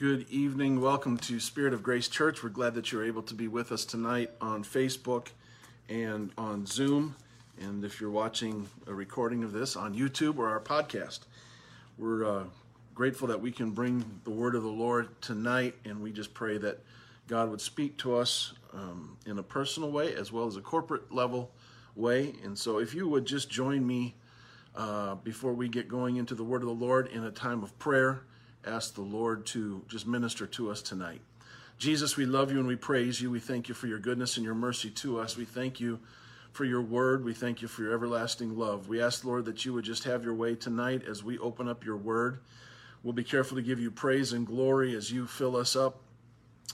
Good evening. Welcome to Spirit of Grace Church. We're glad that you're able to be with us tonight on Facebook and on Zoom. And if you're watching a recording of this on YouTube or our podcast, we're grateful that we can bring the word of the Lord tonight. And we just pray that God would speak to us in a personal way as well as a corporate level way. And so if you would just join me before we get going into the word of the Lord in a time of prayer, ask the Lord to just minister to us tonight. Jesus, we love you and we praise you. We thank you for your goodness and your mercy to us. We thank you for your word. We thank you for your everlasting love. We ask, Lord, that you would just have your way tonight as we open up your word. We'll be careful to give you praise and glory as you fill us up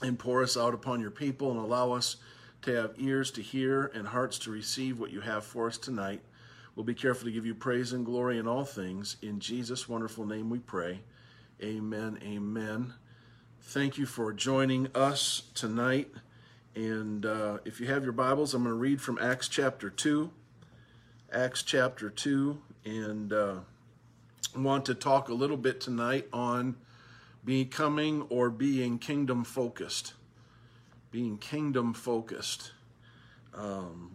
and pour us out upon your people and allow us to have ears to hear and hearts to receive what you have for us tonight. We'll be careful to give you praise and glory in all things. In Jesus' wonderful name we pray. Amen, amen. Thank you for joining us tonight. And if you have your Bibles, I'm going to read from Acts chapter 2. Acts chapter 2. And I want to talk a little bit tonight on becoming or being kingdom focused. Being kingdom focused.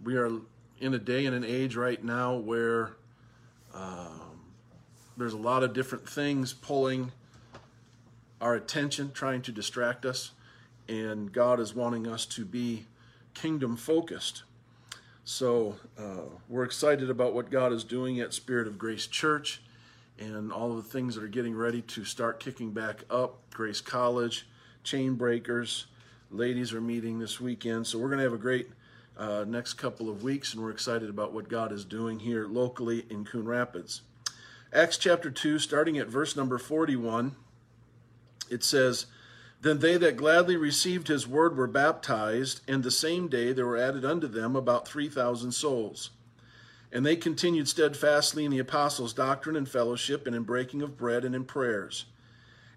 We are in a day and an age right now where there's a lot of different things pulling our attention, trying to distract us, and God is wanting us to be kingdom focused. So we're excited about what God is doing at Spirit of Grace Church and all of the things that are getting ready to start kicking back up. Grace College, Chain Breakers, ladies are meeting this weekend. So we're going to have a great next couple of weeks, and we're excited about what God is doing here locally in Coon Rapids. Acts chapter 2, starting at verse number 41. It says, "Then they that gladly received his word were baptized, and the same day there were added unto them about 3,000 souls. And they continued steadfastly in the apostles' doctrine and fellowship, and in breaking of bread and in prayers.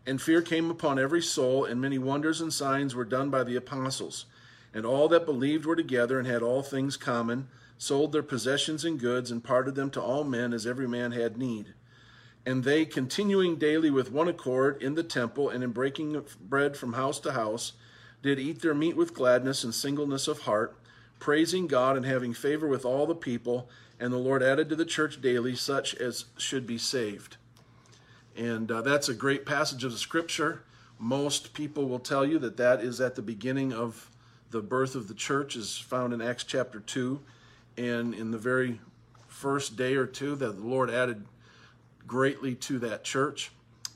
And fear came upon every soul, and many wonders and signs were done by the apostles. And all that believed were together, and had all things common, sold their possessions and goods, and parted them to all men, as every man had need. And they, continuing daily with one accord in the temple, and in breaking of bread from house to house, did eat their meat with gladness and singleness of heart, praising God and having favor with all the people. And the Lord added to the church daily such as should be saved." And that's a great passage of the scripture. Most people will tell you that that is at the beginning of the birth of the church, is found in Acts chapter 2. And in the very first day or two that the Lord added greatly to that church,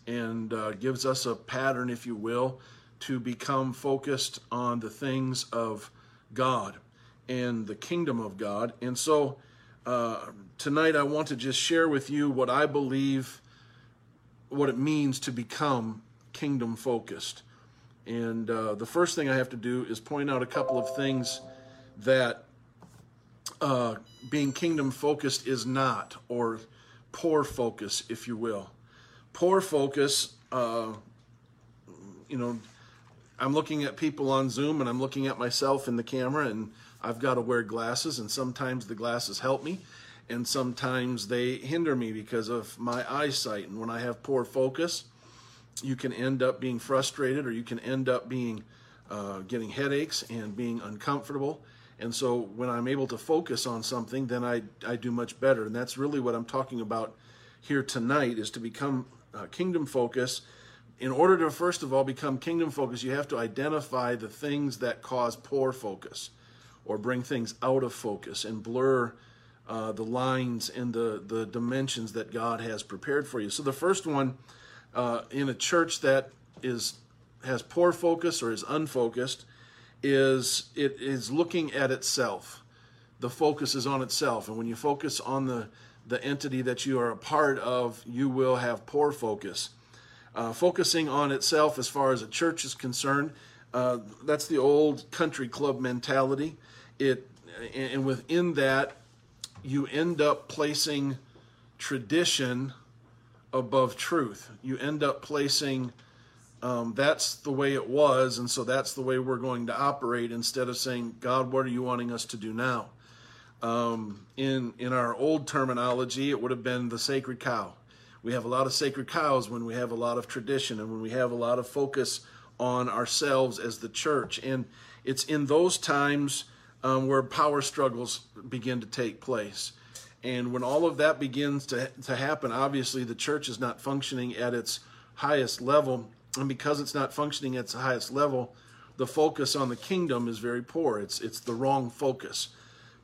and gives us a pattern, if you will, to become focused on the things of God and the kingdom of God. And so tonight I want to just share with you what I believe, what it means to become kingdom focused. And the first thing I have to do is point out a couple of things that being kingdom focused is not, or poor focus, if you will. Poor focus, I'm looking at people on Zoom and I'm looking at myself in the camera, and I've got to wear glasses, and sometimes the glasses help me and sometimes they hinder me because of my eyesight. And when I have poor focus, you can end up being frustrated, or you can end up being getting headaches and being uncomfortable. And so when I'm able to focus on something, then I do much better. And that's really what I'm talking about here tonight, is to become kingdom focused. In order to, first of all, become kingdom focused, you have to identify the things that cause poor focus or bring things out of focus and blur the lines and the dimensions that God has prepared for you. So the first one, in a church that has poor focus or is unfocused, is it is looking at itself. The focus is on itself. And when you focus on the entity that you are a part of, you will have poor focus. Focusing on itself as far as a church is concerned, that's the old country club mentality. And within that, you end up placing tradition above truth. You end up placing that's the way it was, and so that's the way we're going to operate, instead of saying, God, what are you wanting us to do now? In our old terminology, it would have been the sacred cow. we have a lot of sacred cows, when we have a lot of tradition, and when we have a lot of focus on ourselves as the church. And it's in those times where power struggles begin to take place. And when all of that begins to happen, obviously the church is not functioning at its highest level. And because it's not functioning at its highest level, the focus on the kingdom is very poor. It's the wrong focus.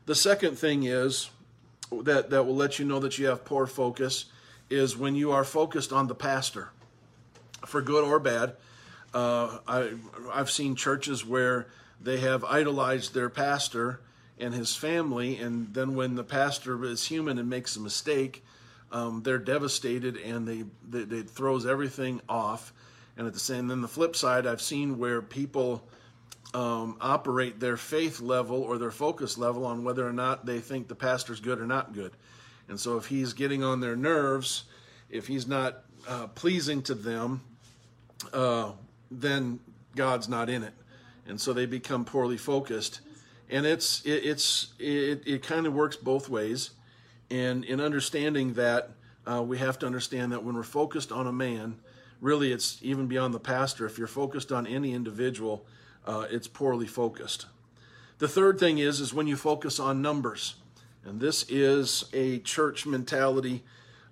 The second thing is that will let you know that you have poor focus is when you are focused on the pastor, for good or bad. I've seen churches where they have idolized their pastor and his family, and then when the pastor is human and makes a mistake, they're devastated and they throws everything off. And then the flip side, I've seen where people operate their faith level or their focus level on whether or not they think the pastor's good or not good. And so if he's getting on their nerves, if he's not pleasing to them, then God's not in it. And so they become poorly focused. And it kind of works both ways. And in understanding that, we have to understand that when we're focused on a man, really it's even beyond the pastor. If you're focused on any individual, it's poorly focused. The third thing is when you focus on numbers. And this is a church mentality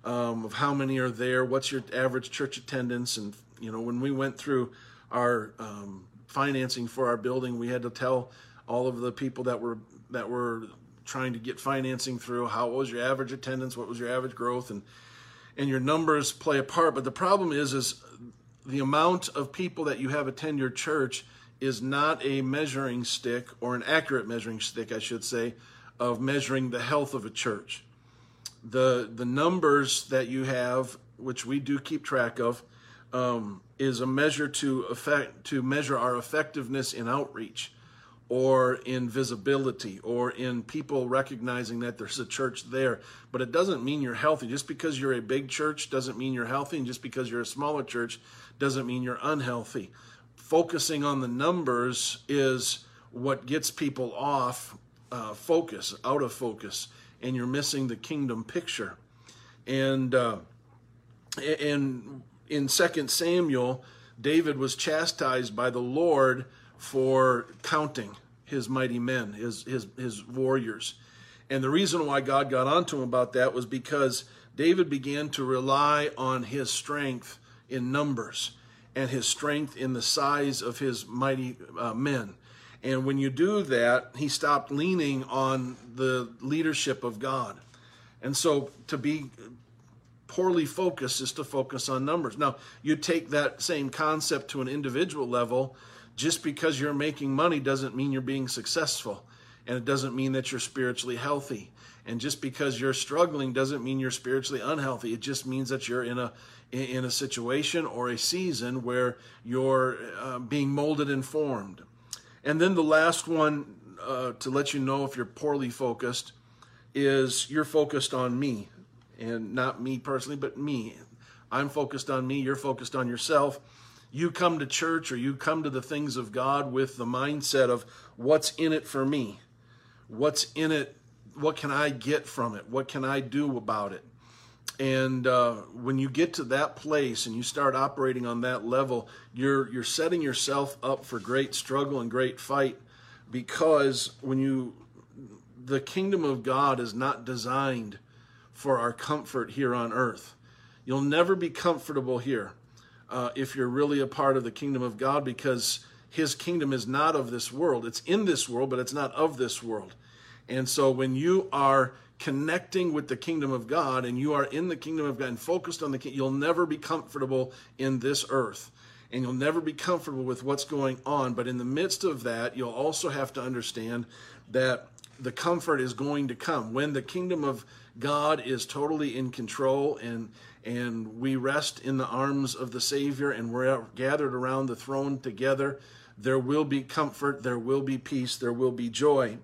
of how many are there, what's your average church attendance. And, you know, when we went through our financing for our building, we had to tell all of the people that were trying to get financing through, what was your average attendance, what was your average growth, and your numbers play a part. But the problem is the amount of people that you have attend your church is not a measuring stick, or an accurate measuring stick, I should say, of measuring the health of a church. The numbers that you have, which we do keep track of, is a measure to measure our effectiveness in outreach, or in visibility, or in people recognizing that there's a church there. But it doesn't mean you're healthy. Just because you're a big church doesn't mean you're healthy, and just because you're a smaller church doesn't mean you're unhealthy. Focusing on the numbers is what gets people off focus, out of focus, and you're missing the kingdom picture. And in 2 Samuel, David was chastised by the Lord for counting his mighty men, his warriors. And the reason why God got onto him about that was because David began to rely on his strength in numbers and his strength in the size of his mighty men. And when you do that, he stopped leaning on the leadership of God. And so to be poorly focused is to focus on numbers. Now, you take that same concept to an individual level. Just because you're making money doesn't mean you're being successful, and it doesn't mean that you're spiritually healthy. And just because you're struggling doesn't mean you're spiritually unhealthy. It just means that you're in a situation or a season where you're being molded and formed. And then the last one to let you know if you're poorly focused is you're focused on me, and not me personally, but me. I'm focused on me. You're focused on yourself. You come to church, or you come to the things of God with the mindset of what's in it for me, what's in it, what can I get from it, what can I do about it. And when you get to that place and you start operating on that level, you're setting yourself up for great struggle and great fight, because the kingdom of God is not designed for our comfort here on earth. You'll never be comfortable here. If you're really a part of the kingdom of God, because his kingdom is not of this world. It's in this world, but it's not of this world. And so when you are connecting with the kingdom of God, and you are in the kingdom of God and focused on the kingdom, you'll never be comfortable in this earth, and you'll never be comfortable with what's going on. But in the midst of that, you'll also have to understand that the comfort is going to come. When the kingdom of God is totally in control, and we rest in the arms of the Savior, and we're gathered around the throne together, there will be comfort, there will be peace, there will be joy.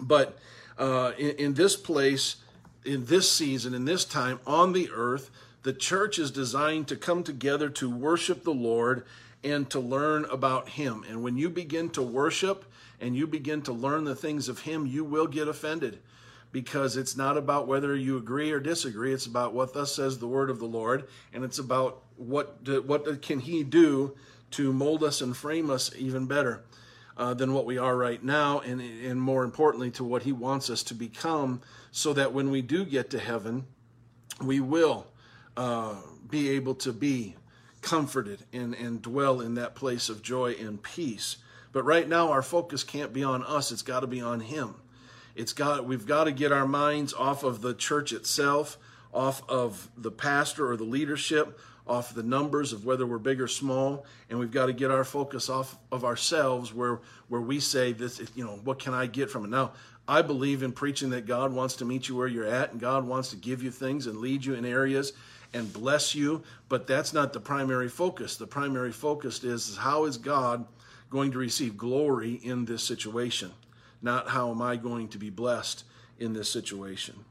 But in this place, in this season, in this time on the earth, the church is designed to come together to worship the Lord and to learn about him. And when you begin to worship and you begin to learn the things of him, you will get offended. because it's not about whether you agree or disagree. It's about what thus says the word of the Lord, and it's about what can he do to mold us and frame us even better than what we are right now, and more importantly, to what he wants us to become, so that when we do get to heaven, we will be able to be comforted and dwell in that place of joy and peace. But right now, our focus can't be on us. It's got to be on him. We've got to get our minds off of the church itself, off of the pastor or the leadership, off the numbers of whether we're big or small, and we've got to get our focus off of ourselves, where we say this, what can I get from it? Now, I believe in preaching that God wants to meet you where you're at, and God wants to give you things and lead you in areas and bless you, but that's not the primary focus. The primary focus is how is God going to receive glory in this situation, not how am I going to be blessed in this situation.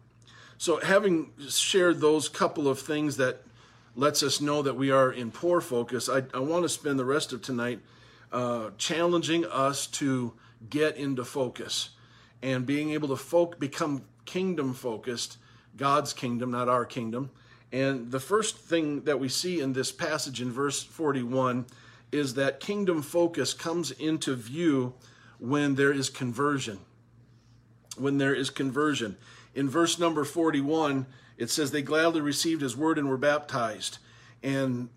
So having shared those couple of things that lets us know that we are in poor focus, I want to spend the rest of tonight challenging us to get into focus and being able to become kingdom focused, God's kingdom, not our kingdom. And the first thing that we see in this passage in verse 41 is that kingdom focus comes into view when there is conversion. When there is conversion. In verse number 41, it says, they gladly received his word and were baptized. And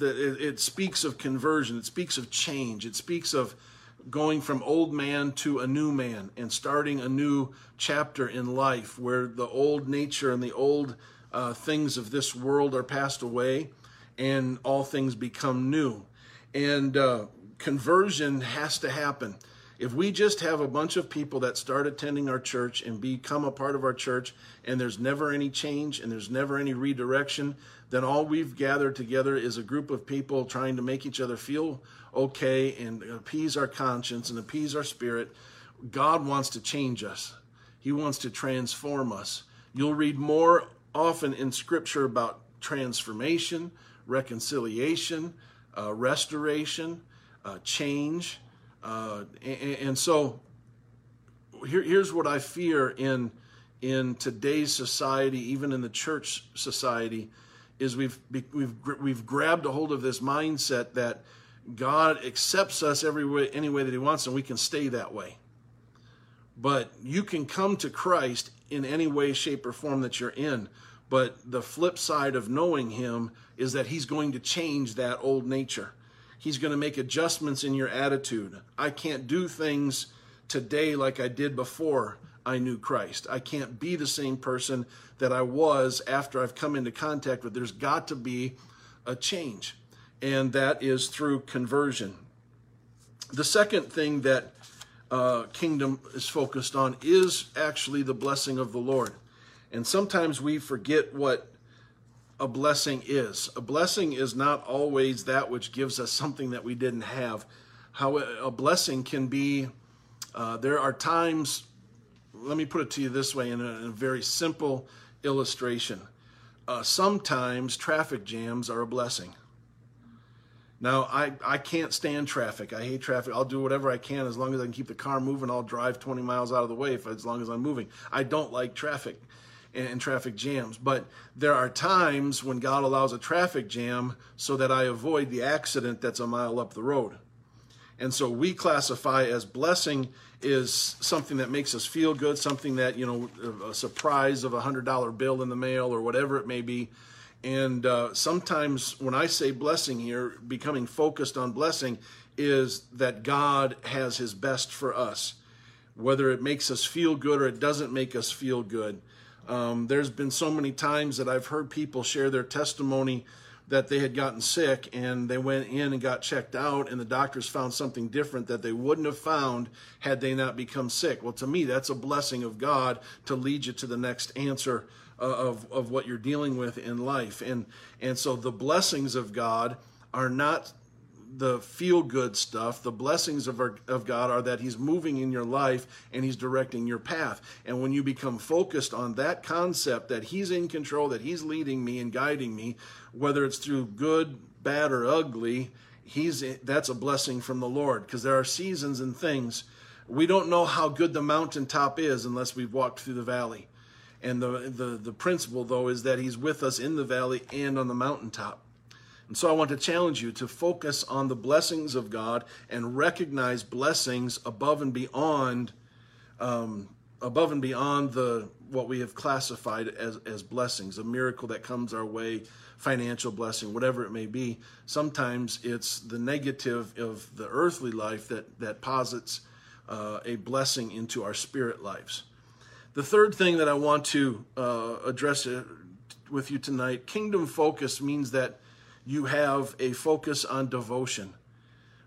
it speaks of conversion. It speaks of change. It speaks of going from old man to a new man and starting a new chapter in life where the old nature and the old things of this world are passed away and all things become new. And conversion has to happen. If we just have a bunch of people that start attending our church and become a part of our church, and there's never any change and there's never any redirection, then all we've gathered together is a group of people trying to make each other feel okay and appease our conscience and appease our spirit. God wants to change us. He wants to transform us. You'll read more often in Scripture about transformation, reconciliation, restoration, change. And so here's what I fear in today's society, even in the church society, is we've grabbed a hold of this mindset that God accepts us every way, any way that he wants, and we can stay that way. But you can come to Christ in any way, shape, or form that you're in. But the flip side of knowing him is that he's going to change that old nature. He's going to make adjustments in your attitude. I can't do things today like I did before I knew Christ. I can't be the same person that I was after I've come into contact with. There's got to be a change, and that is through conversion. The second thing that kingdom is focused on is actually the blessing of the Lord. And sometimes we forget what a blessing is. A blessing is not always that which gives us something that we didn't have. How a blessing can be, there are times, let me put it to you this way in a very simple illustration. Sometimes traffic jams are a blessing. Now, I can't stand traffic. I hate traffic. I'll do whatever I can as long as I can keep the car moving. I'll drive 20 miles out of the way as long as I'm moving. I don't like traffic and traffic jams. But there are times when God allows a traffic jam so that I avoid the accident that's a mile up the road. And so we classify as blessing is something that makes us feel good, something that, a surprise of a $100 bill in the mail or whatever it may be. And sometimes when I say blessing here, becoming focused on blessing is that God has his best for us. Whether it makes us feel good or it doesn't make us feel good. There's been so many times that I've heard people share their testimony that they had gotten sick and they went in and got checked out and the doctors found something different that they wouldn't have found had they not become sick. Well, to me, that's a blessing of God to lead you to the next answer of what you're dealing with in life. And so the blessings of God are not the feel-good stuff. The blessings of God are that he's moving in your life and he's directing your path. And when you become focused on that concept, that he's in control, that he's leading me and guiding me, whether it's through good, bad, or ugly, that's a blessing from the Lord. Because there are seasons and things We don't know how good the mountaintop is unless we've walked through the valley. And the principle, though, is that he's with us in the valley and on the mountaintop. And so I want to challenge you to focus on the blessings of God and recognize blessings above and beyond the what we have classified as blessings, a miracle that comes our way, financial blessing, whatever it may be. Sometimes it's the negative of the earthly life that posits a blessing into our spirit lives. The third thing that I want to address with you tonight, kingdom focus means that you have a focus on devotion.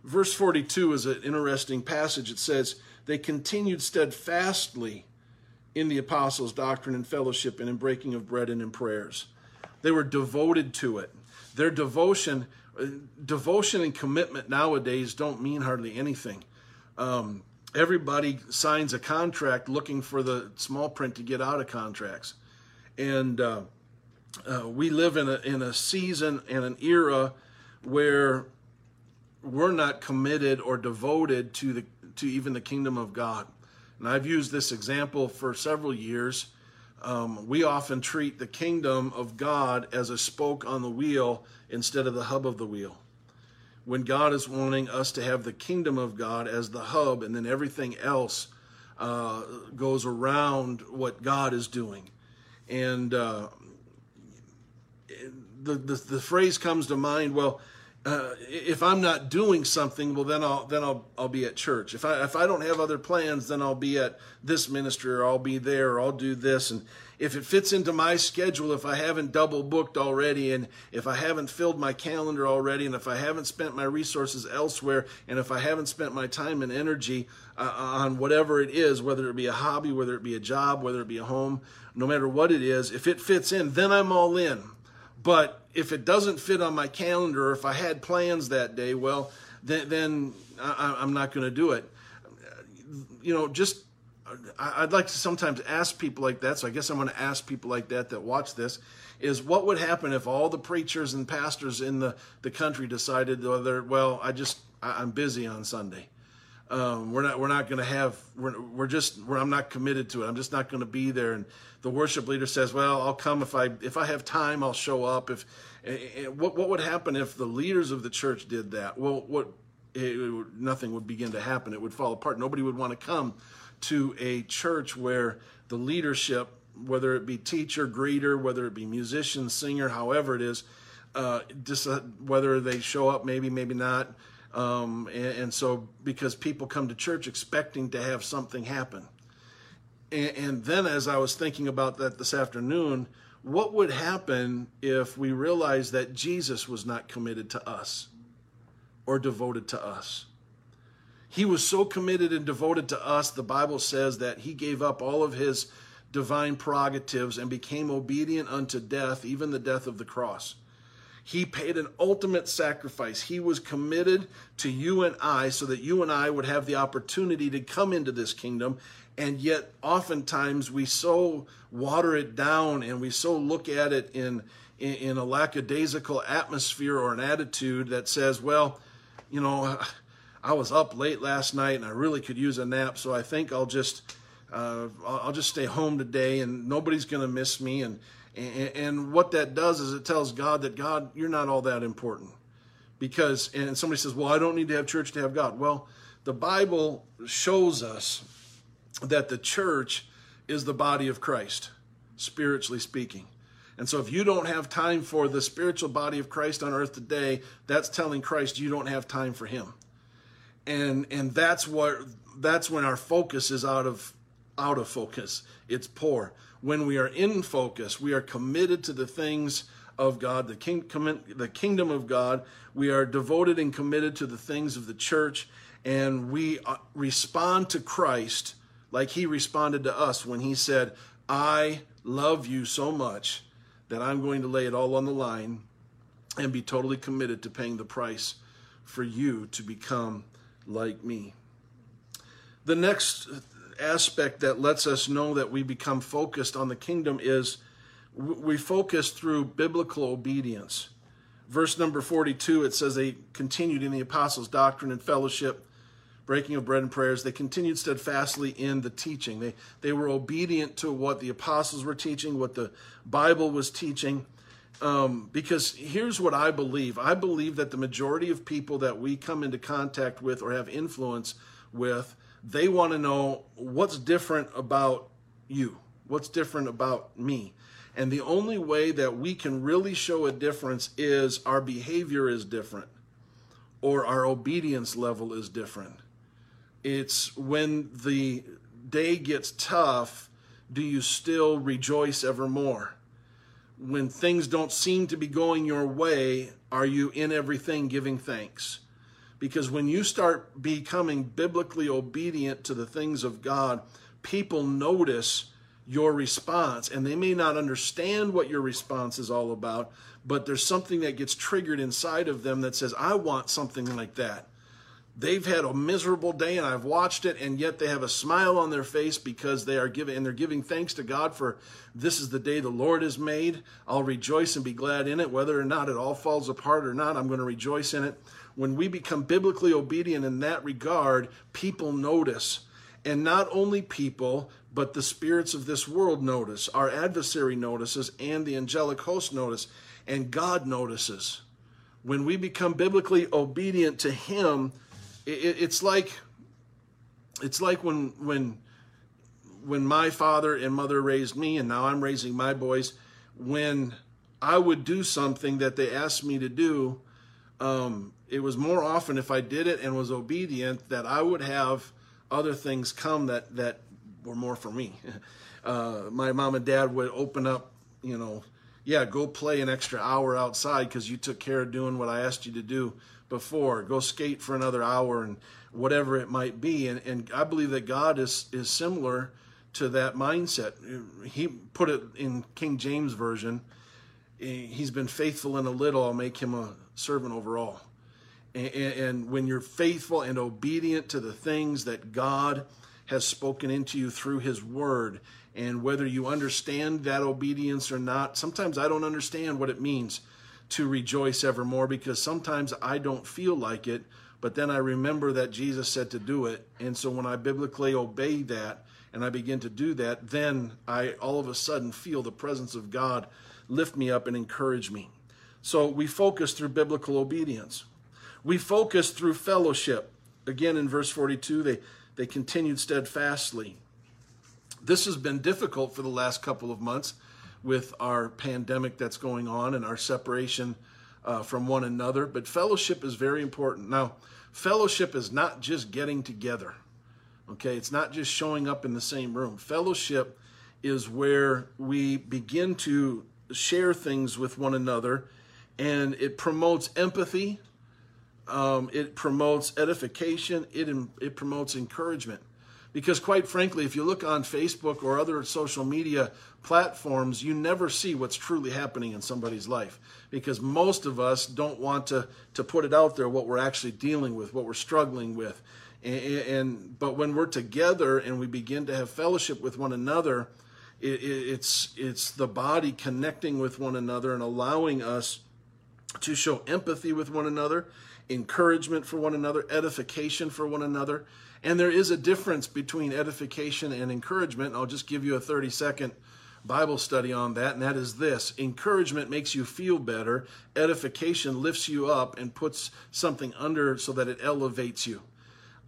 Verse 42 is an interesting passage. It says, they continued steadfastly in the apostles' doctrine and fellowship and in breaking of bread and in prayers. They were devoted to it. Their devotion and commitment nowadays don't mean hardly anything. Everybody signs a contract looking for the small print to get out of contracts. And we live in a season and an era where we're not committed or devoted to even the kingdom of God. And I've used this example for several years. We often treat the kingdom of God as a spoke on the wheel instead of the hub of the wheel, when God is wanting us to have the kingdom of God as the hub, and then everything else goes around what God is doing. And the phrase comes to mind, well, if I'm not doing something, well, then I'll be at church. If I don't have other plans, then I'll be at this ministry, or I'll be there, or I'll do this. And if it fits into my schedule, if I haven't double booked already, and if I haven't filled my calendar already, and if I haven't spent my resources elsewhere, and if I haven't spent my time and energy on whatever it is, whether it be a hobby, whether it be a job, whether it be a home, no matter what it is, if it fits in, then I'm all in. But if it doesn't fit on my calendar, or if I had plans that day, well, then I'm not going to do it. You know, I'd like to sometimes ask people like that, so I guess I'm going to ask people like that watch this, is what would happen if all the preachers and pastors in the country decided, I'm busy on Sunday. I'm not committed to it. I'm just not going to be there. And the worship leader says, well, I'll come if I have time, I'll show up. What would happen if the leaders of the church did that? Well, nothing would begin to happen. It would fall apart. Nobody would want to come to a church where the leadership, whether it be teacher, greeter, whether it be musician, singer, however it is, whether they show up, maybe not. So because people come to church expecting to have something happen. And then as I was thinking about that this afternoon, what would happen if we realized that Jesus was not committed to us or devoted to us? He was so committed and devoted to us, the Bible says that he gave up all of his divine prerogatives and became obedient unto death, even the death of the cross. He paid an ultimate sacrifice. He was committed to you and I so that you and I would have the opportunity to come into this kingdom. And yet oftentimes we so water it down and we so look at it in a lackadaisical atmosphere or an attitude that says, well, you know, I was up late last night and I really could use a nap. So I think I'll just stay home today and nobody's going to miss me. And what that does is it tells God that, God, you're not all that important. And somebody says, well, I don't need to have church to have God. Well, the Bible shows us that the church is the body of Christ, spiritually speaking. And so if you don't have time for the spiritual body of Christ on earth today, that's telling Christ you don't have time for him. And that's when our focus is out of focus. It's poor. When we are in focus, we are committed to the things of God, the kingdom of God. We are devoted and committed to the things of the church, and we respond to Christ like he responded to us when he said, I love you so much that I'm going to lay it all on the line and be totally committed to paying the price for you to become like me. The next aspect that lets us know that we become focused on the kingdom is we focus through biblical obedience. Verse number 42, it says they continued in the apostles' doctrine and fellowship. breaking of bread and prayers, they continued steadfastly in the teaching. They were obedient to what the apostles were teaching, what the Bible was teaching. Because here's what I believe. I believe that the majority of people that we come into contact with or have influence with, they want to know what's different about you, what's different about me. And the only way that we can really show a difference is our behavior is different or our obedience level is different. It's when the day gets tough, do you still rejoice evermore? When things don't seem to be going your way, are you in everything giving thanks? Because when you start becoming biblically obedient to the things of God, people notice your response, and they may not understand what your response is all about, but there's something that gets triggered inside of them that says, I want something like that. They've had a miserable day and I've watched it, and yet they have a smile on their face because they are giving, and they're giving thanks to God for, this is the day the Lord has made. I'll rejoice and be glad in it. Whether or not it all falls apart or not, I'm going to rejoice in it. When we become biblically obedient in that regard, people notice. And not only people, but the spirits of this world notice. Our adversary notices, and the angelic host notice, and God notices. When we become biblically obedient to Him, it's like when my father and mother raised me, and now I'm raising my boys. When I would do something that they asked me to do, it was more often if I did it and was obedient that I would have other things come that were more for me. My mom and dad would open up, go play an extra hour outside because you took care of doing what I asked you to do before. Go skate for another hour and whatever it might be. And I believe that God is similar to that mindset. He put it in King James Version. He's been faithful in a little, I'll make him a servant over all. And when you're faithful and obedient to the things that God has spoken into you through His Word, and whether you understand that obedience or not, sometimes I don't understand what it means to rejoice evermore, because sometimes I don't feel like it, but then I remember that Jesus said to do it, and so when I biblically obey that and I begin to do that, then I all of a sudden feel the presence of God lift me up and encourage me. So we focus through biblical obedience. We focus through fellowship. Again, in verse 42, they continued steadfastly. This has been difficult for the last couple of months with our pandemic that's going on and our separation from one another. But fellowship is very important. Now, fellowship is not just getting together. Okay, it's not just showing up in the same room. Fellowship is where we begin to share things with one another, and it promotes empathy. It promotes edification, it promotes encouragement. Because quite frankly, if you look on Facebook or other social media platforms, you never see what's truly happening in somebody's life. Because most of us don't want to put it out there, what we're actually dealing with, what we're struggling with. But when we're together and we begin to have fellowship with one another, it's the body connecting with one another and allowing us to show empathy with one another, encouragement for one another, edification for one another. And there is a difference between edification and encouragement. I'll just give you a 30-second Bible study on that, and that is this. Encouragement makes you feel better. Edification lifts you up and puts something under so that it elevates you.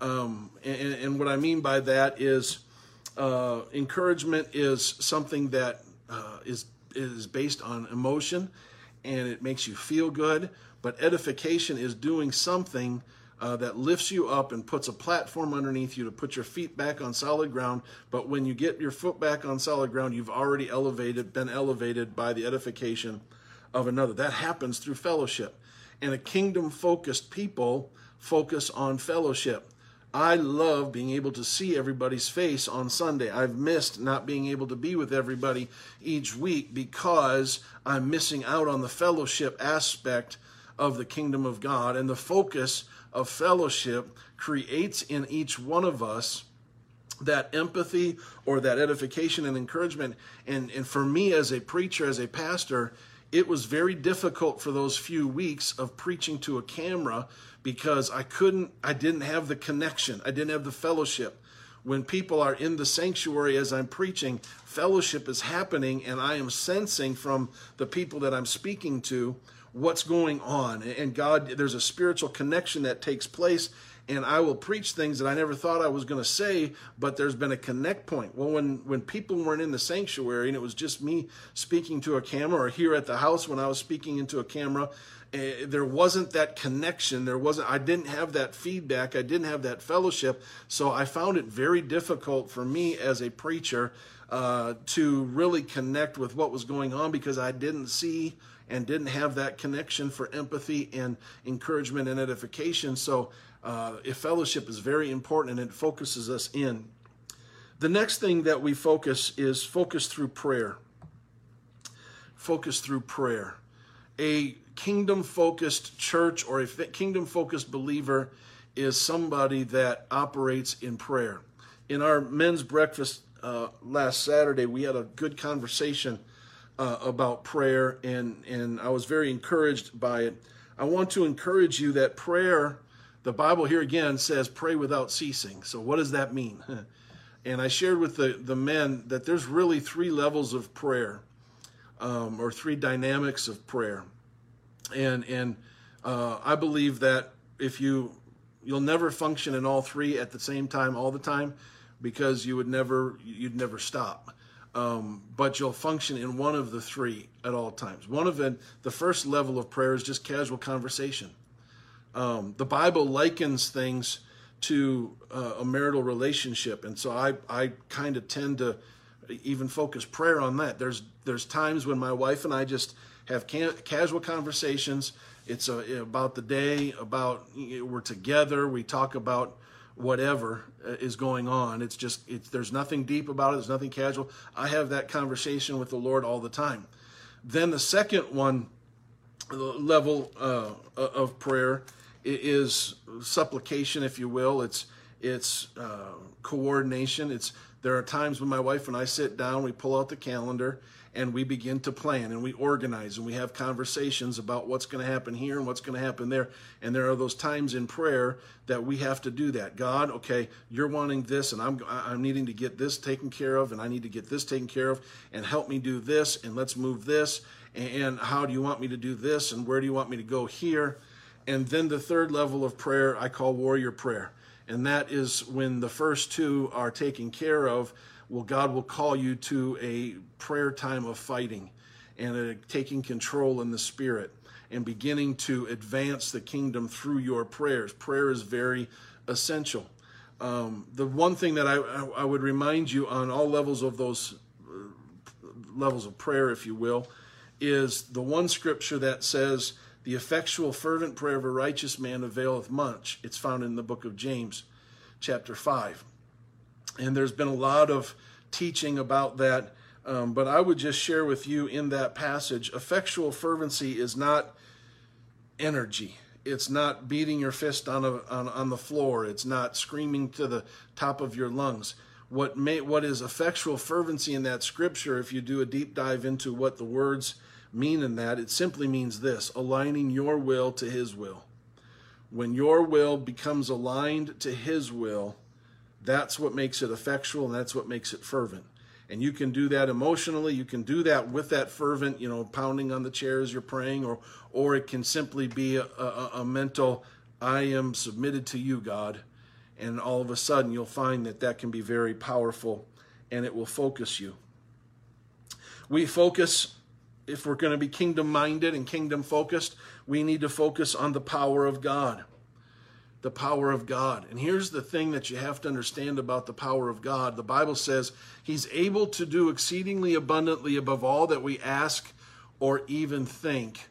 And what I mean by that is encouragement is something that is based on emotion, and it makes you feel good. But edification is doing something that lifts you up and puts a platform underneath you to put your feet back on solid ground. But when you get your foot back on solid ground, you've already been elevated by the edification of another. That happens through fellowship. And a kingdom-focused people focus on fellowship. I love being able to see everybody's face on Sunday. I've missed not being able to be with everybody each week because I'm missing out on the fellowship aspect of the kingdom of God. And the focus of fellowship creates in each one of us that empathy or that edification and encouragement. And for me as a preacher, as a pastor, It was very difficult for those few weeks of preaching to a camera because I didn't have the connection. I didn't have the fellowship. When people are in the sanctuary as I'm preaching, fellowship is happening, and I am sensing from the people that I'm speaking to what's going on. And God, there's a spiritual connection that takes place, and I will preach things that I never thought I was going to say, but there's been a connect point. Well, when people weren't in the sanctuary and it was just me speaking to a camera, or here at the house when I was speaking into a camera, there wasn't that connection. I didn't have that feedback. I didn't have that fellowship. So I found it very difficult for me as a preacher to really connect with what was going on, because I didn't see and didn't have that connection for empathy and encouragement and edification. So if fellowship is very important, and it focuses us in. The next thing that we focus is focus through prayer. Focus through prayer. A kingdom-focused church or a kingdom-focused believer is somebody that operates in prayer. In our men's breakfast last Saturday, we had a good conversation about prayer, and I was very encouraged by it. I want to encourage you that prayer, the Bible here again says, pray without ceasing. So what does that mean? And I shared with the men that there's really three levels of prayer, or three dynamics of prayer. And I believe that if you'll never function in all three at the same time all the time, because you'd never stop. But you'll function in one of the three at all times. The first level of prayer is just casual conversation. The Bible likens things to a marital relationship, and so I kind of tend to even focus prayer on that. There's times when my wife and I just have casual conversations. It's about the day, we're together. We talk about whatever is going on. There's nothing deep about it. There's nothing casual. I have that conversation with the Lord all the time. Then the second one, the level of prayer, is supplication, if you will. It's coordination. There are times when my wife and I sit down, we pull out the calendar, and we begin to plan, and we organize, and we have conversations about what's going to happen here and what's going to happen there. And there are those times in prayer that we have to do that. God, okay, you're wanting this, and I'm needing to get this taken care of, and I need to get this taken care of, and help me do this, and let's move this, and how do you want me to do this, and where do you want me to go here? And then the third level of prayer I call warrior prayer. And that is when the first two are taken care of, well, God will call you to a prayer time of fighting and taking control in the Spirit and beginning to advance the kingdom through your prayers. Prayer is very essential. The one thing that I would remind you on all levels of those levels of prayer, if you will, is the one scripture that says, the effectual fervent prayer of a righteous man availeth much. It's found in the book of James, chapter 5. And there's been a lot of teaching about that, but I would just share with you in that passage, effectual fervency is not energy. It's not beating your fist on the floor. It's not screaming to the top of your lungs. What is effectual fervency in that scripture, if you do a deep dive into what the words mean in that, it simply means this: aligning your will to His will. When your will becomes aligned to His will, that's what makes it effectual, and that's what makes it fervent. And you can do that emotionally. You can do that with that fervent, pounding on the chair as you're praying, or it can simply be a mental, I am submitted to you, God. And all of a sudden, you'll find that can be very powerful, and it will focus you. We focus. If we're going to be kingdom-minded and kingdom-focused, we need to focus on the power of God. The power of God. And here's the thing that you have to understand about the power of God. The Bible says He's able to do exceedingly abundantly above all that we ask or even think.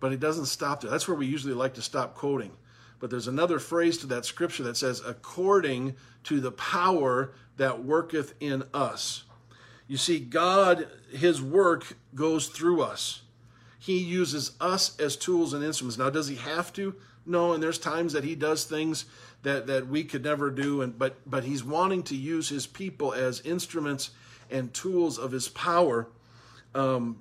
But He doesn't stop there. That's where we usually like to stop quoting. But there's another phrase to that scripture that says, according to the power that worketh in us. You see, God, His work goes through us. He uses us as tools and instruments. Now, does He have to? No, and there's times that He does things that we could never do, but He's wanting to use His people as instruments and tools of His power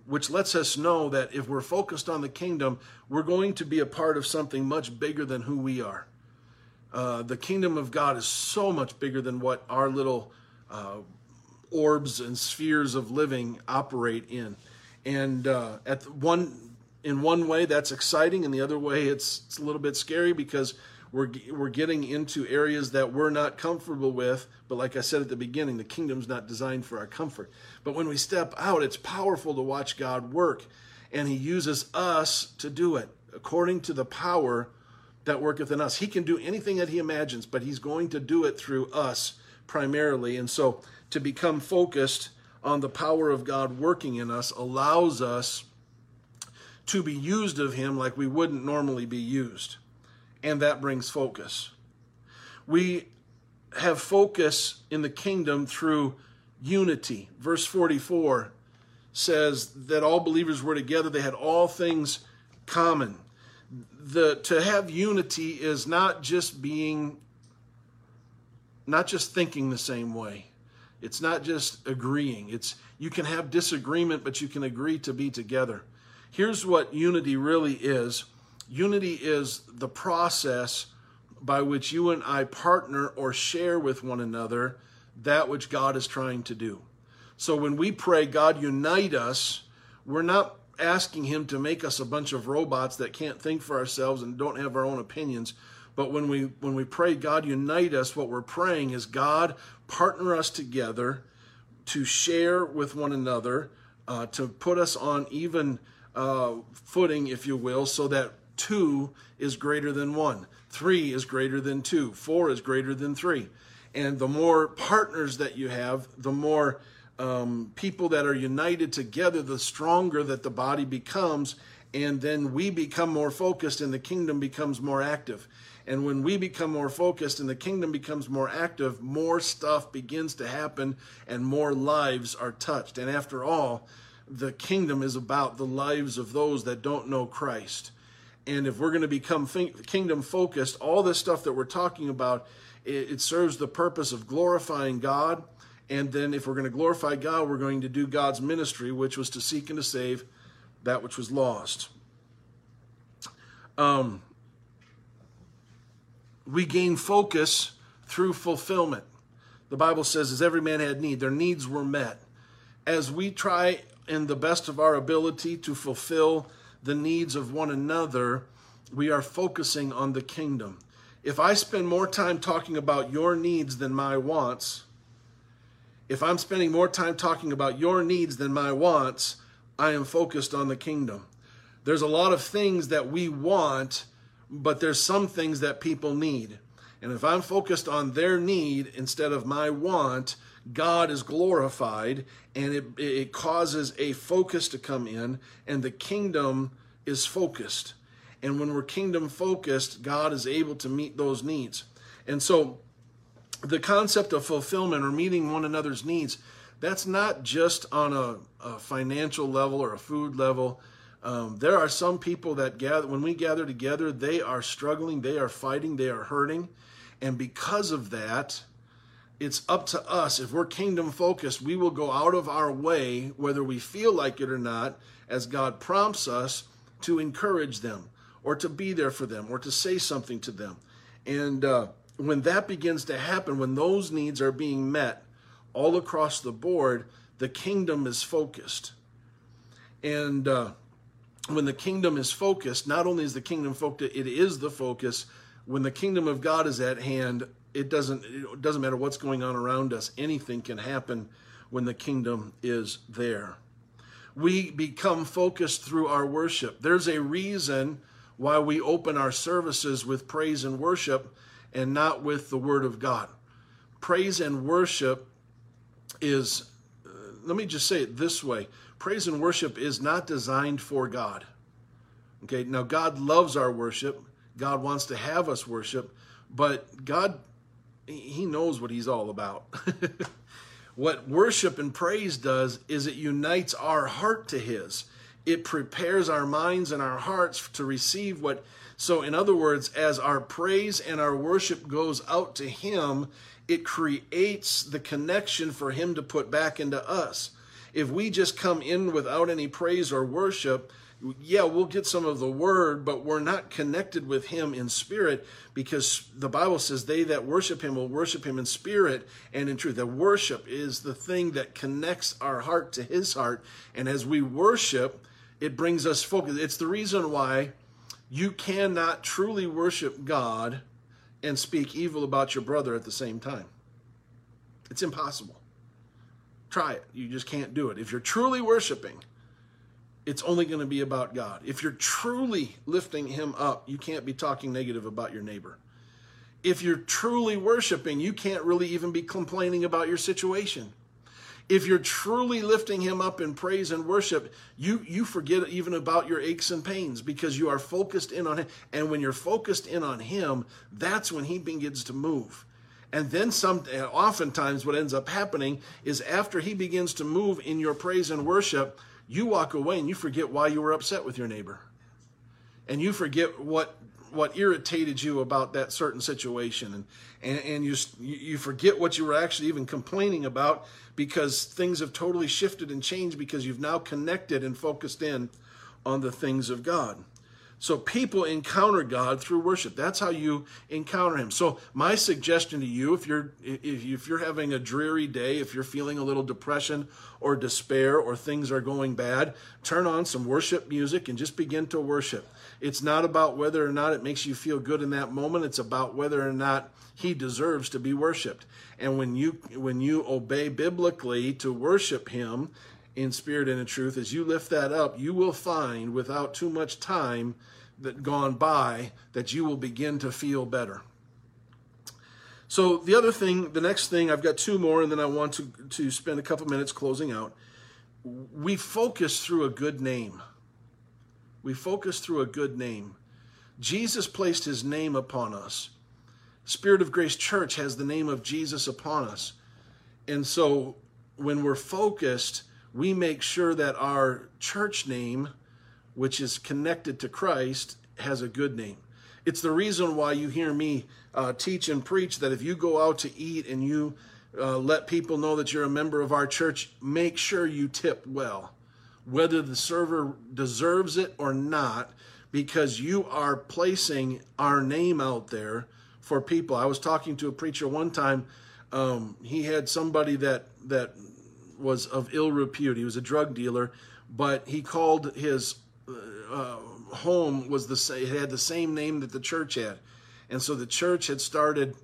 which lets us know that if we're focused on the kingdom, we're going to be a part of something much bigger than who we are. The kingdom of God is so much bigger than what our little orbs and spheres of living operate in. And in one way, that's exciting. And the other way, it's a little bit scary, because we're getting into areas that we're not comfortable with. But like I said at the beginning, the kingdom's not designed for our comfort. But when we step out, it's powerful to watch God work. And he uses us to do it according to the power that worketh in us. He can do anything that he imagines, but he's going to do it through us primarily. And so to become focused on the power of God working in us allows us to be used of him like we wouldn't normally be used. And that brings focus. We have focus in the kingdom through unity. Verse 44 says that all believers were together. They had all things common. To have unity is not just thinking the same way. It's not just agreeing. You can have disagreement, but you can agree to be together. Here's what unity really is. Unity is the process by which you and I partner or share with one another that which God is trying to do. So when we pray, God, unite us, we're not asking him to make us a bunch of robots that can't think for ourselves and don't have our own opinions. But when we pray, God, unite us, what we're praying is, God, partner us together to share with one another, to put us on even footing, if you will, so that 2 is greater than 1, 3 is greater than 2, 4 is greater than 3. And the more partners that you have, the more people that are united together, the stronger that the body becomes. And then we become more focused and the kingdom becomes more active. And when we become more focused and the kingdom becomes more active, more stuff begins to happen and more lives are touched. And after all, the kingdom is about the lives of those that don't know Christ. And if we're going to become kingdom focused, all this stuff that we're talking about, it serves the purpose of glorifying God. And then if we're going to glorify God, we're going to do God's ministry, which was to seek and to save that which was lost. We gain focus through fulfillment. The Bible says, as every man had need, their needs were met. As we try in the best of our ability to fulfill the needs of one another, we are focusing on the kingdom. If I spend more time talking about your needs than my wants, I am focused on the kingdom. There's a lot of things that we want, but there's some things that people need. And if I'm focused on their need instead of my want, God is glorified, and it causes a focus to come in, and the kingdom is focused. And when we're kingdom focused, God is able to meet those needs. And so the concept of fulfillment, or meeting one another's needs, that's not just on a financial level or a food level. There are some people that when we gather together, they are struggling, they are fighting, they are hurting. And because of that, it's up to us. If we're kingdom focused, we will go out of our way, whether we feel like it or not, as God prompts us, to encourage them or to be there for them or to say something to them. And when that begins to happen, when those needs are being met all across the board, the kingdom is focused. And when the kingdom is focused, not only is the kingdom focused, it is the focus. When the kingdom of God is at hand, it doesn't matter what's going on around us. Anything can happen when the kingdom is there. We become focused through our worship. There's a reason why we open our services with praise and worship and not with the word of God. Praise and worship is, let me just say it this way. Praise and worship is not designed for God. Okay, now God loves our worship. God wants to have us worship, but God, he knows what he's all about. What worship and praise does is it unites our heart to his. It prepares our minds and our hearts to receive what. So in other words, as our praise and our worship goes out to him, it creates the connection for him to put back into us. If we just come in without any praise or worship, yeah, we'll get some of the word, but we're not connected with him in spirit, because the Bible says they that worship him will worship him in spirit and in truth. That worship is the thing that connects our heart to his heart. And as we worship, it brings us focus. It's the reason why you cannot truly worship God and speak evil about your brother at the same time. It's impossible. Try it. You just can't do it. If you're truly worshiping, it's only going to be about God. If you're truly lifting him up, you can't be talking negative about your neighbor. If you're truly worshiping, you can't really even be complaining about your situation. If you're truly lifting him up in praise and worship, you forget even about your aches and pains, because you are focused in on him. And when you're focused in on him, that's when he begins to move. And then oftentimes what ends up happening is after he begins to move in your praise and worship, you walk away and you forget why you were upset with your neighbor. And you forget what irritated you about that certain situation. And you forget what you were actually even complaining about, because things have totally shifted and changed, because you've now connected and focused in on the things of God. So people encounter God through worship. That's how you encounter him. So my suggestion to you, if you're having a dreary day, if you're feeling a little depression or despair, or things are going bad, turn on some worship music and just begin to worship. It's not about whether or not it makes you feel good in that moment. It's about whether or not he deserves to be worshiped. And when you obey biblically to worship him in spirit and in truth, as you lift that up, you will find without too much time that gone by that you will begin to feel better. So the next thing, I've got two more, and then I want to spend a couple minutes closing out. We focus through a good name. We focus through a good name. Jesus placed his name upon us. Spirit of Grace Church has the name of Jesus upon us. And so when we're focused, we make sure that our church name, which is connected to Christ, has a good name. It's the reason why you hear me teach and preach that if you go out to eat and you let people know that you're a member of our church, make sure you tip well, whether the server deserves it or not, because you are placing our name out there for people. I was talking to a preacher one time. He had somebody that was of ill repute. He was a drug dealer, but he called his home it had the same name that the church had. And so the church had started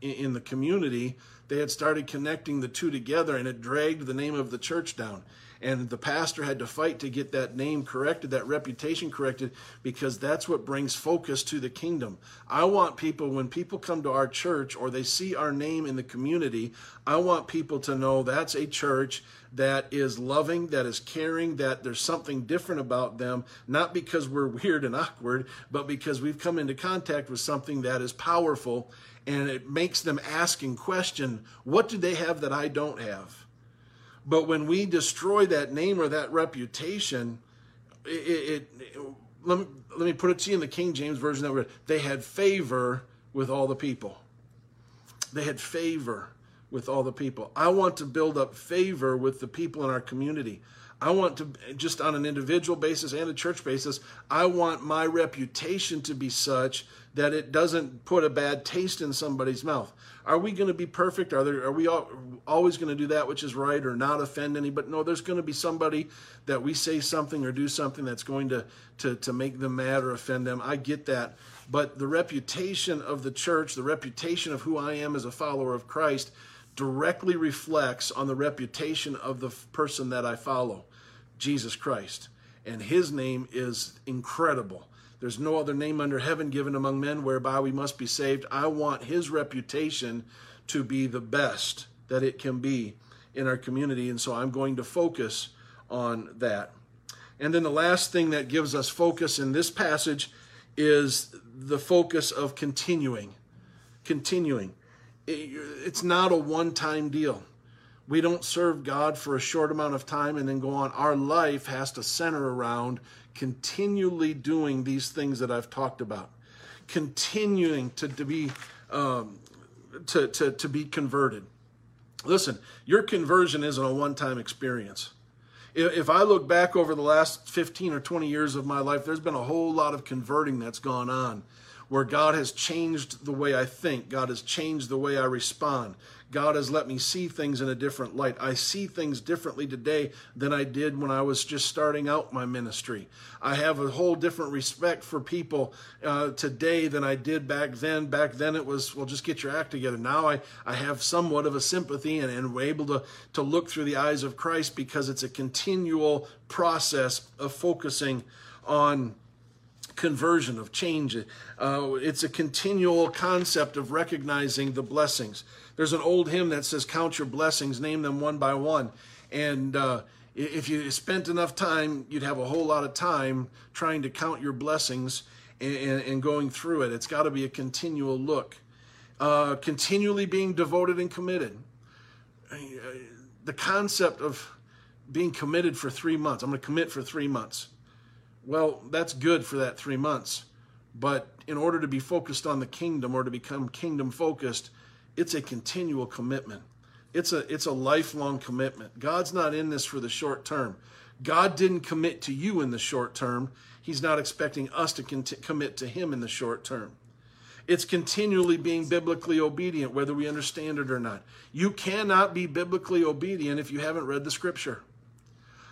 in the community, they had started connecting the two together, and it dragged the name of the church down. And the pastor had to fight to get that name corrected, that reputation corrected, because that's what brings focus to the kingdom. I want people, when people come to our church or they see our name in the community, I want people to know that's a church that is loving, that is caring, that there's something different about them, not because we're weird and awkward, but because we've come into contact with something that is powerful, and it makes them ask and question, what do they have that I don't have? But when we destroy that name or that reputation, let me put it to you in the King James Version that they had favor with all the people. They had favor with all the people. I want to build up favor with the people in our community. I want to, just on an individual basis and a church basis, I want my reputation to be such that it doesn't put a bad taste in somebody's mouth. Are we going to be perfect? Are we always going to do that which is right or not offend anybody? No, there's going to be somebody that we say something or do something that's going to make them mad or offend them. I get that. But the reputation of the church, the reputation of who I am as a follower of Christ, directly reflects on the reputation of the person that I follow, Jesus Christ. And his name is incredible. There's no other name under heaven given among men whereby we must be saved. I want his reputation to be the best that it can be in our community. And so I'm going to focus on that. And then the last thing that gives us focus in this passage is the focus of continuing. Continuing. It's not a one-time deal. We don't serve God for a short amount of time and then go on. Our life has to center around continually doing these things that I've talked about, continuing to be converted, Listen, your conversion isn't a one-time experience. If I look back over the last 15 or 20 years of my life, there's been a whole lot of converting that's gone on, where God has changed the way I think. God has changed the way I respond. God has let me see things in a different light. I see things differently today than I did when I was just starting out my ministry. I have a whole different respect for people today than I did back then. Back then it was, well, just get your act together. Now I have somewhat of a sympathy and we're able to look through the eyes of Christ, because it's a continual process of focusing on conversion, of change. It's a continual concept of recognizing the blessings. There's an old hymn that says, count your blessings, name them one by one. And if you spent enough time, you'd have a whole lot of time trying to count your blessings and going through it. It's got to be a continual look. Continually being devoted and committed. The concept of being committed for 3 months. I'm going to commit for 3 months. Well, that's good for that 3 months. But in order to be focused on the kingdom, or to become kingdom focused, it's a continual commitment. It's a lifelong commitment. God's not in this for the short term. God didn't commit to you in the short term. He's not expecting us to commit to him in the short term. It's continually being biblically obedient, whether we understand it or not. You cannot be biblically obedient if you haven't read the scripture.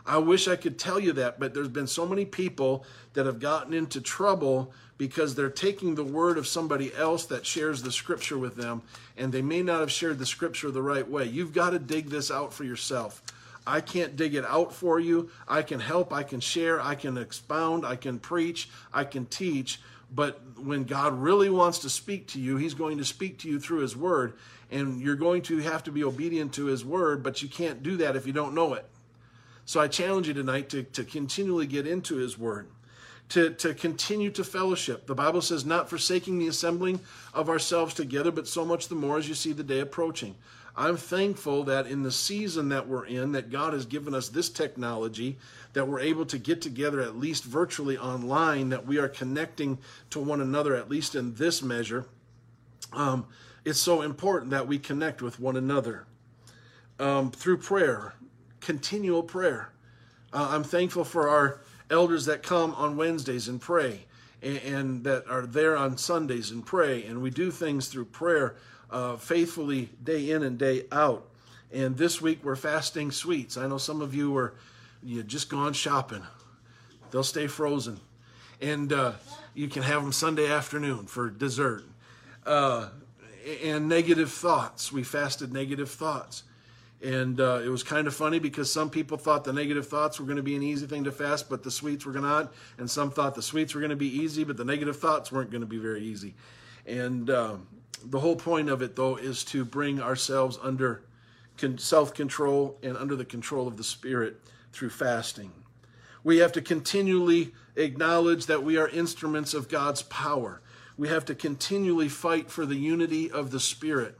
I wish I could tell you that, but there's been so many people that have gotten into trouble because they're taking the word of somebody else that shares the scripture with them, and they may not have shared the scripture the right way. You've got to dig this out for yourself. I can't dig it out for you. I can help, I can share, I can expound, I can preach, I can teach, but when God really wants to speak to you, he's going to speak to you through his word, and you're going to have to be obedient to his word, but you can't do that if you don't know it. So I challenge you tonight to continually get into his word, to continue to fellowship. The Bible says, not forsaking the assembling of ourselves together, but so much the more as you see the day approaching. I'm thankful that in the season that we're in, that God has given us this technology, that we're able to get together at least virtually online, that we are connecting to one another, at least in this measure. It's so important that we connect with one another through prayer. Continual prayer. I'm thankful for our elders that come on Wednesdays and pray, and that are there on Sundays and pray, and we do things through prayer faithfully day in and day out. And this week we're fasting sweets. I know some of you were just gone shopping. They'll stay frozen, and you can have them Sunday afternoon for dessert. And negative thoughts. We fasted negative thoughts. And it was kind of funny, because some people thought the negative thoughts were going to be an easy thing to fast, but the sweets were not. And some thought the sweets were going to be easy, but the negative thoughts weren't going to be very easy. And the whole point of it, though, is to bring ourselves under self-control and under the control of the Spirit through fasting. We have to continually acknowledge that we are instruments of God's power. We have to continually fight for the unity of the Spirit.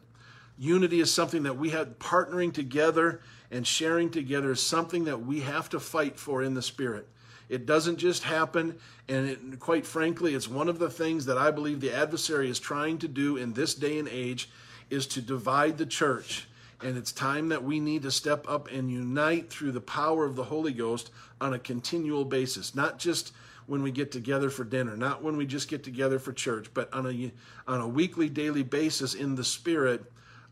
Unity is something that we have, partnering together and sharing together is something that we have to fight for in the Spirit. It doesn't just happen, and quite frankly, it's one of the things that I believe the adversary is trying to do in this day and age, is to divide the church. And it's time that we need to step up and unite through the power of the Holy Ghost on a continual basis, not just when we get together for dinner, not when we just get together for church, but on a weekly, daily basis in the Spirit.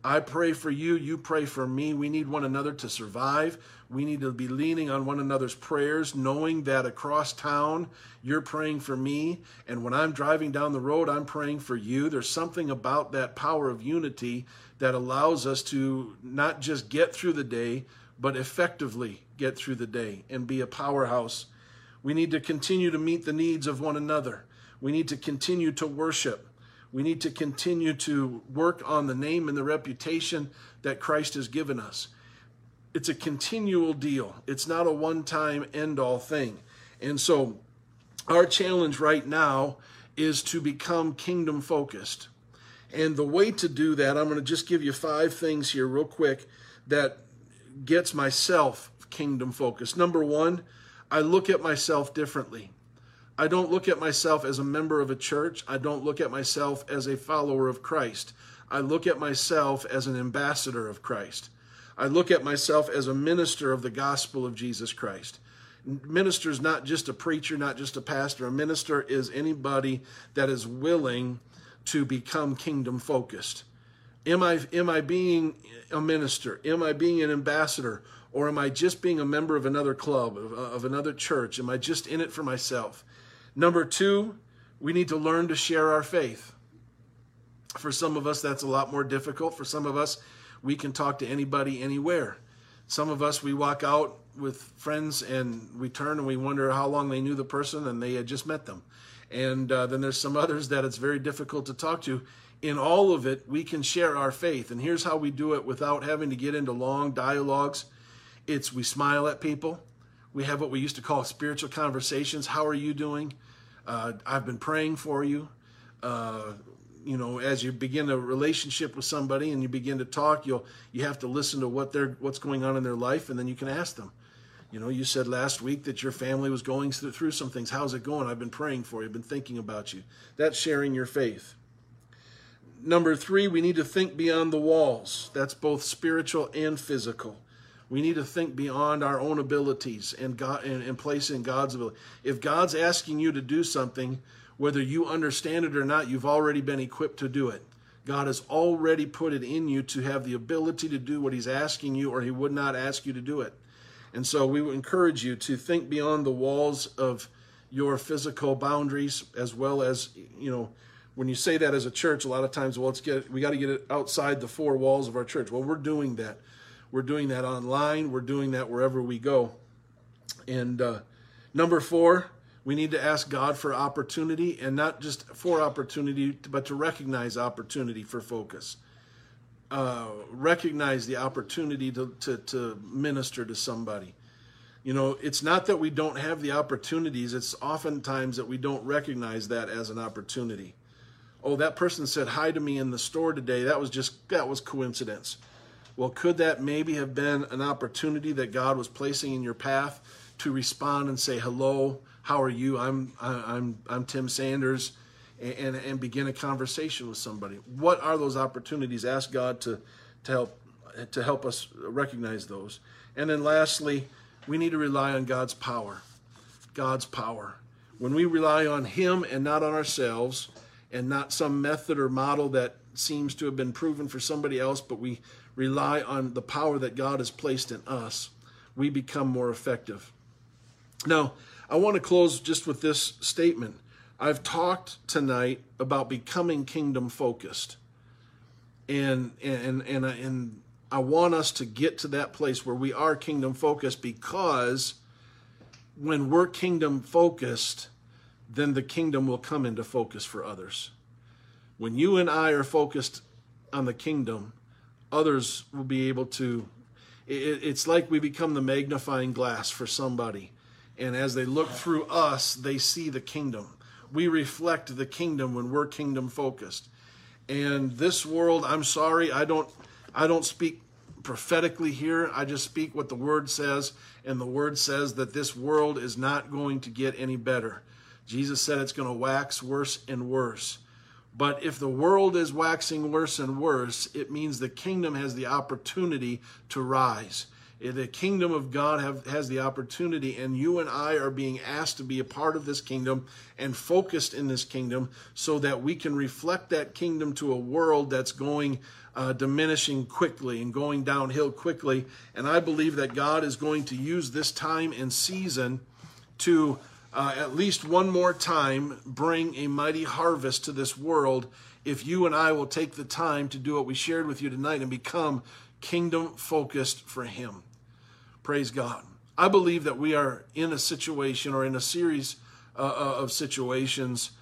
I pray for you, you pray for me. We need one another to survive. We need to be leaning on one another's prayers, knowing that across town, you're praying for me. And when I'm driving down the road, I'm praying for you. There's something about that power of unity that allows us to not just get through the day, but effectively get through the day and be a powerhouse. We need to continue to meet the needs of one another. We need to continue to worship. We need to continue to work on the name and the reputation that Christ has given us. It's a continual deal. It's not a one-time end-all thing. And so our challenge right now is to become kingdom-focused. And the way to do that, I'm going to just give you 5 things here real quick that gets myself kingdom-focused. Number 1, I look at myself differently. I don't look at myself as a member of a church. I don't look at myself as a follower of Christ. I look at myself as an ambassador of Christ. I look at myself as a minister of the gospel of Jesus Christ. Minister is not just a preacher, not just a pastor. A minister is anybody that is willing to become kingdom focused. Am I being a minister? Am I being an ambassador? Or am I just being a member of another club, of another church? Am I just in it for myself? Number two, we need to learn to share our faith. For some of us, that's a lot more difficult. For some of us, we can talk to anybody, anywhere. Some of us, we walk out with friends and we turn and we wonder how long they knew the person and they had just met them. And then there's some others that it's very difficult to talk to. In all of it, we can share our faith. And here's how we do it without having to get into long dialogues. It's we smile at people. We have what we used to call spiritual conversations. How are you doing? I've been praying for you. You know, as you begin a relationship with somebody and you begin to talk, you have to listen to what's going on in their life, and then you can ask them. You know, you said last week that your family was going through some things. How's it going? I've been praying for you. I've been thinking about you. That's sharing your faith. Number three, we need to think beyond the walls. That's both spiritual and physical. We need to think beyond our own abilities and place in God's ability. If God's asking you to do something, whether you understand it or not, you've already been equipped to do it. God has already put it in you to have the ability to do what he's asking you, or he would not ask you to do it. And so we would encourage you to think beyond the walls of your physical boundaries, as well as, you know, when you say that as a church, a lot of times, well, we got to get it outside the four walls of our church. Well, we're doing that. We're doing that online. We're doing that wherever we go. And number four, we need to ask God for opportunity, and not just for opportunity, but to recognize opportunity for focus. Recognize the opportunity to minister to somebody. You know, it's not that we don't have the opportunities. It's oftentimes that we don't recognize that as an opportunity. Oh, that person said hi to me in the store today. That was coincidence. Well, could that maybe have been an opportunity that God was placing in your path to respond and say, hello, how are you? I'm Tim Sanders, and begin a conversation with somebody. What are those opportunities? Ask God to help us recognize those. And then lastly, we need to rely on God's power. God's power. When we rely on him and not on ourselves, and not some method or model that seems to have been proven for somebody else, but we rely on the power that God has placed in us, we become more effective. Now, I want to close just with this statement. I've talked tonight about becoming kingdom focused. And I want us to get to that place where we are kingdom focused, because when we're kingdom focused, then the kingdom will come into focus for others. When you and I are focused on the kingdom, others will be able to, it's like we become the magnifying glass for somebody. And as they look through us, they see the kingdom. We reflect the kingdom when we're kingdom focused. And this world, I'm sorry, I don't speak prophetically here. I just speak what the word says. And the word says that this world is not going to get any better. Jesus said it's going to wax worse and worse. But if the world is waxing worse and worse, it means the kingdom has the opportunity to rise. The kingdom of God has the opportunity, and you and I are being asked to be a part of this kingdom and focused in this kingdom so that we can reflect that kingdom to a world that's going diminishing quickly and going downhill quickly. And I believe that God is going to use this time and season to at least one more time bring a mighty harvest to this world if you and I will take the time to do what we shared with you tonight and become kingdom focused for him. Praise God. I believe that we are in a situation, or in a series of situations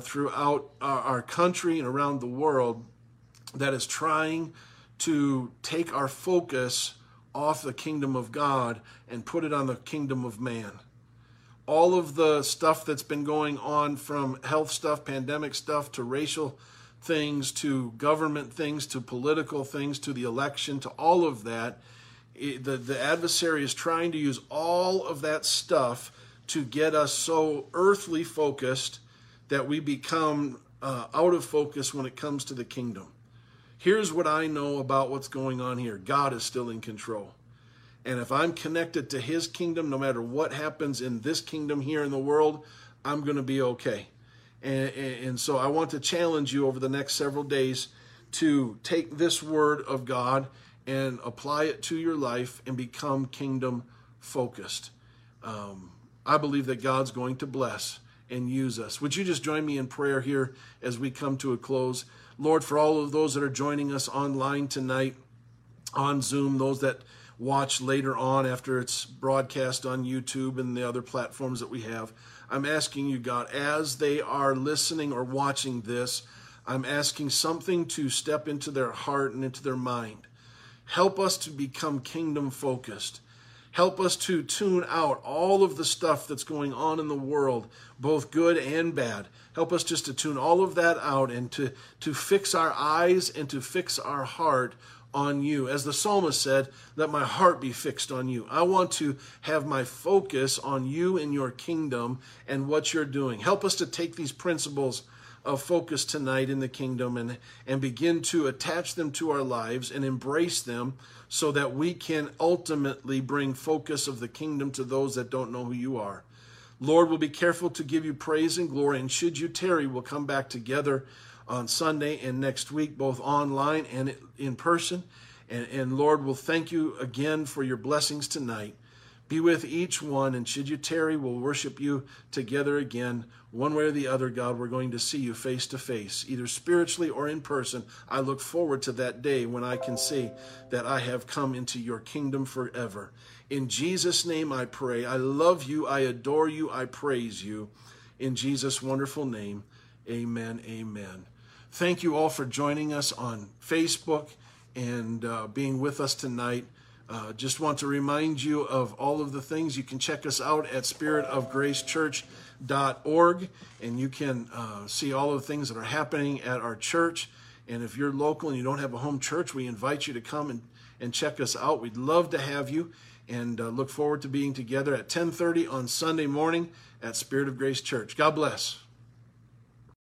throughout our country and around the world, that is trying to take our focus off the kingdom of God and put it on the kingdom of man. All of the stuff that's been going on, from health stuff, pandemic stuff, to racial things, to government things, to political things, to the election, to all of that, the adversary is trying to use all of that stuff to get us so earthly focused that we become out of focus when it comes to the kingdom. Here's what I know about what's going on here. God is still in control. And if I'm connected to his kingdom, no matter what happens in this kingdom here in the world, I'm going to be okay. And so I want to challenge you over the next several days to take this word of God and apply it to your life and become kingdom focused. I believe that God's going to bless and use us. Would you just join me in prayer here as we come to a close? Lord, for all of those that are joining us online tonight on Zoom, those that watch later on after it's broadcast on YouTube and the other platforms that we have, I'm asking you, God, as they are listening or watching this, I'm asking something to step into their heart and into their mind. Help us to become kingdom focused. Help us to tune out all of the stuff that's going on in the world, both good and bad. Help us just to tune all of that out and to fix our eyes and to fix our heart on you. As the psalmist said, let my heart be fixed on you. I want to have my focus on you and your kingdom and what you're doing. Help us to take these principles of focus tonight in the kingdom and begin to attach them to our lives and embrace them, so that we can ultimately bring focus of the kingdom to those that don't know who you are. Lord, we'll be careful to give you praise and glory, and should you tarry, we'll come back together on Sunday and next week, both online and in person. And Lord, we'll thank you again for your blessings tonight. Be with each one, and should you tarry, we'll worship you together again. One way or the other, God, we're going to see you face to face, either spiritually or in person. I look forward to that day when I can say that I have come into your kingdom forever. In Jesus' name I pray. I love you, I adore you, I praise you. In Jesus' wonderful name, amen, amen. Thank you all for joining us on Facebook and being with us tonight. Just want to remind you of all of the things. You can check us out at spiritofgracechurch.org, and you can see all of the things that are happening at our church. And if you're local and you don't have a home church, we invite you to come and check us out. We'd love to have you, and look forward to being together at 10:30 on Sunday morning at Spirit of Grace Church. God bless.